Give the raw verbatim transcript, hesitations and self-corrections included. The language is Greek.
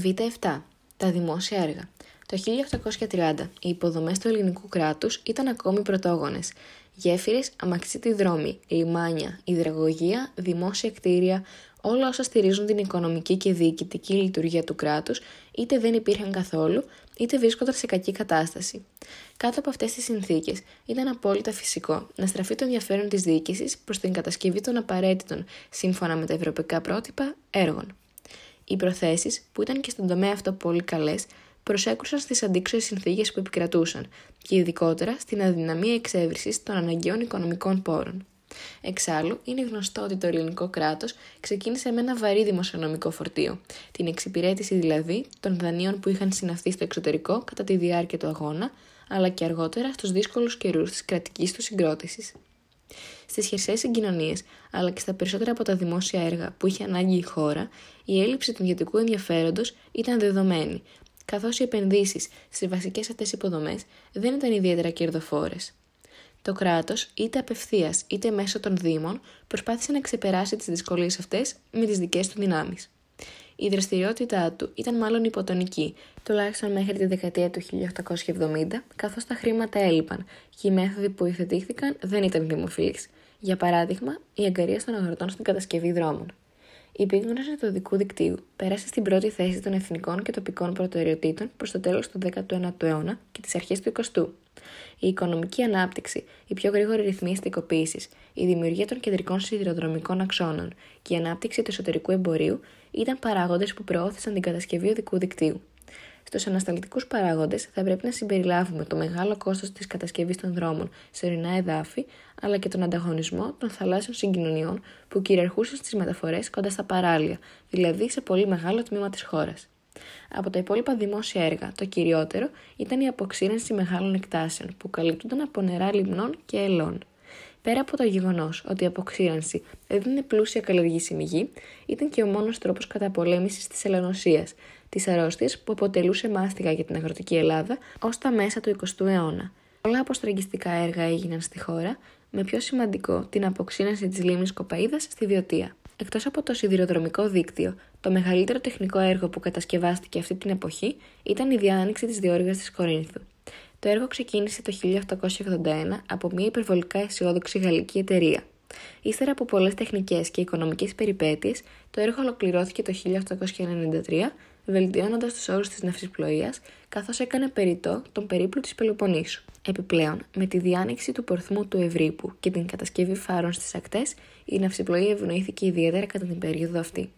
Β επτά. Τα δημόσια έργα. Το χίλια οκτακόσια τριάντα οι υποδομές του ελληνικού κράτους ήταν ακόμη πρωτόγονες. Γέφυρες, αμαξίτοι δρόμοι, λιμάνια, υδραγωγεία, δημόσια κτίρια, όλα όσα στηρίζουν την οικονομική και διοικητική λειτουργία του κράτους, είτε δεν υπήρχαν καθόλου, είτε βρίσκονταν σε κακή κατάσταση. Κάτω από αυτές τις συνθήκες, ήταν απόλυτα φυσικό να στραφεί το ενδιαφέρον της διοίκησης προς την κατασκευή των απαραίτητων, σύμφωνα με τα ευρωπαϊκά πρότυπα, έργων. Οι προθέσεις, που ήταν και στον τομέα αυτό πολύ καλές, προσέκρουσαν στις αντίξωες συνθήκες που επικρατούσαν και ειδικότερα στην αδυναμία εξέβρισης των αναγκαίων οικονομικών πόρων. Εξάλλου, είναι γνωστό ότι το ελληνικό κράτος ξεκίνησε με ένα βαρύ δημοσιονομικό φορτίο, την εξυπηρέτηση δηλαδή των δανείων που είχαν συναυθεί στο εξωτερικό κατά τη διάρκεια του αγώνα, αλλά και αργότερα στους δύσκολους καιρούς της κρατικής του συγκρότησης. Στις χερσαίες συγκοινωνίες, αλλά και στα περισσότερα από τα δημόσια έργα που είχε ανάγκη η χώρα, η έλλειψη του ιδιωτικού ενδιαφέροντος ήταν δεδομένη, καθώς οι επενδύσεις στις βασικές αυτές υποδομές δεν ήταν ιδιαίτερα κερδοφόρες. Το κράτος, είτε απευθείας είτε μέσω των Δήμων, προσπάθησε να ξεπεράσει τις δυσκολίες αυτές με τις δικές του δυνάμεις. Η δραστηριότητά του ήταν μάλλον υποτονική, τουλάχιστον μέχρι τη δεκαετία του χίλια οκτακόσια εβδομήντα, καθώς τα χρήματα έλειπαν και οι μέθοδοι που υιοθετήθηκαν δεν ήταν δημοφιλείς. Για παράδειγμα, η αγκαρία των αγροτών στην κατασκευή δρόμων. Η επίγνωση του οδικού δικτύου πέρασε στην πρώτη θέση των εθνικών και τοπικών προτεραιοτήτων προς το τέλος του δέκατου ένατου αιώνα και τις αρχές του εικοστού. Η οικονομική ανάπτυξη, η πιο γρήγορη ρυθμή ειστικοποίησης, η δημιουργία των κεντρικών σιδηροδρομικών αξώνων και η ανάπτυξη του εσωτερικού εμπορίου ήταν παράγοντες που προώθησαν την κατασκευή οδικού δικτύου. Στους ανασταλτικούς παράγοντες θα πρέπει να συμπεριλάβουμε το μεγάλο κόστος της κατασκευής των δρόμων σε ορεινά εδάφη, αλλά και τον ανταγωνισμό των θαλάσσιων συγκοινωνιών που κυριαρχούσαν στις μεταφορές κοντά στα παράλια, δηλαδή σε πολύ μεγάλο τμήμα της χώρας. Από τα υπόλοιπα δημόσια έργα, το κυριότερο ήταν η αποξήρανση μεγάλων εκτάσεων που καλύπτονταν από νερά λιμνών και ελών. Πέρα από το γεγονός ότι η αποξήρανση έδινε πλούσια καλλιεργήσιμη γη, ήταν και ο μόνος τρόπος καταπολέμησης της ελονοσίας, της αρρώστιας που αποτελούσε μάστιγα για την αγροτική Ελλάδα ως τα μέσα του εικοστού αιώνα. Πολλά αποστραγγιστικά έργα έγιναν στη χώρα, με πιο σημαντικό την αποξήρανση της λίμνης Κοπαΐδας στη Βιωτία. Εκτός από το σιδηροδρομικό δίκτυο, το μεγαλύτερο τεχνικό έργο που κατασκευάστηκε αυτή την εποχή ήταν η διάνοιξη της διόρυγας της Κορίνθου. Το έργο ξεκίνησε το χίλια οκτακόσια ογδόντα ένα από μια υπερβολικά αισιόδοξη γαλλική εταιρεία. Ύστερα από πολλές τεχνικές και οικονομικές περιπέτειες, το έργο ολοκληρώθηκε το χίλια οκτακόσια ενενήντα τρία, βελτιώνοντας τους όρους της ναυσιπλοείας, καθώς έκανε περιττό τον περίπλου της Πελοποννήσου. Επιπλέον, με τη διάνοιξη του πορθμού του Ευρύπου και την κατασκευή φάρων στις ακτές, η ναυσιπλοεία ευνοήθηκε ιδιαίτερα κατά την περίοδο αυτή.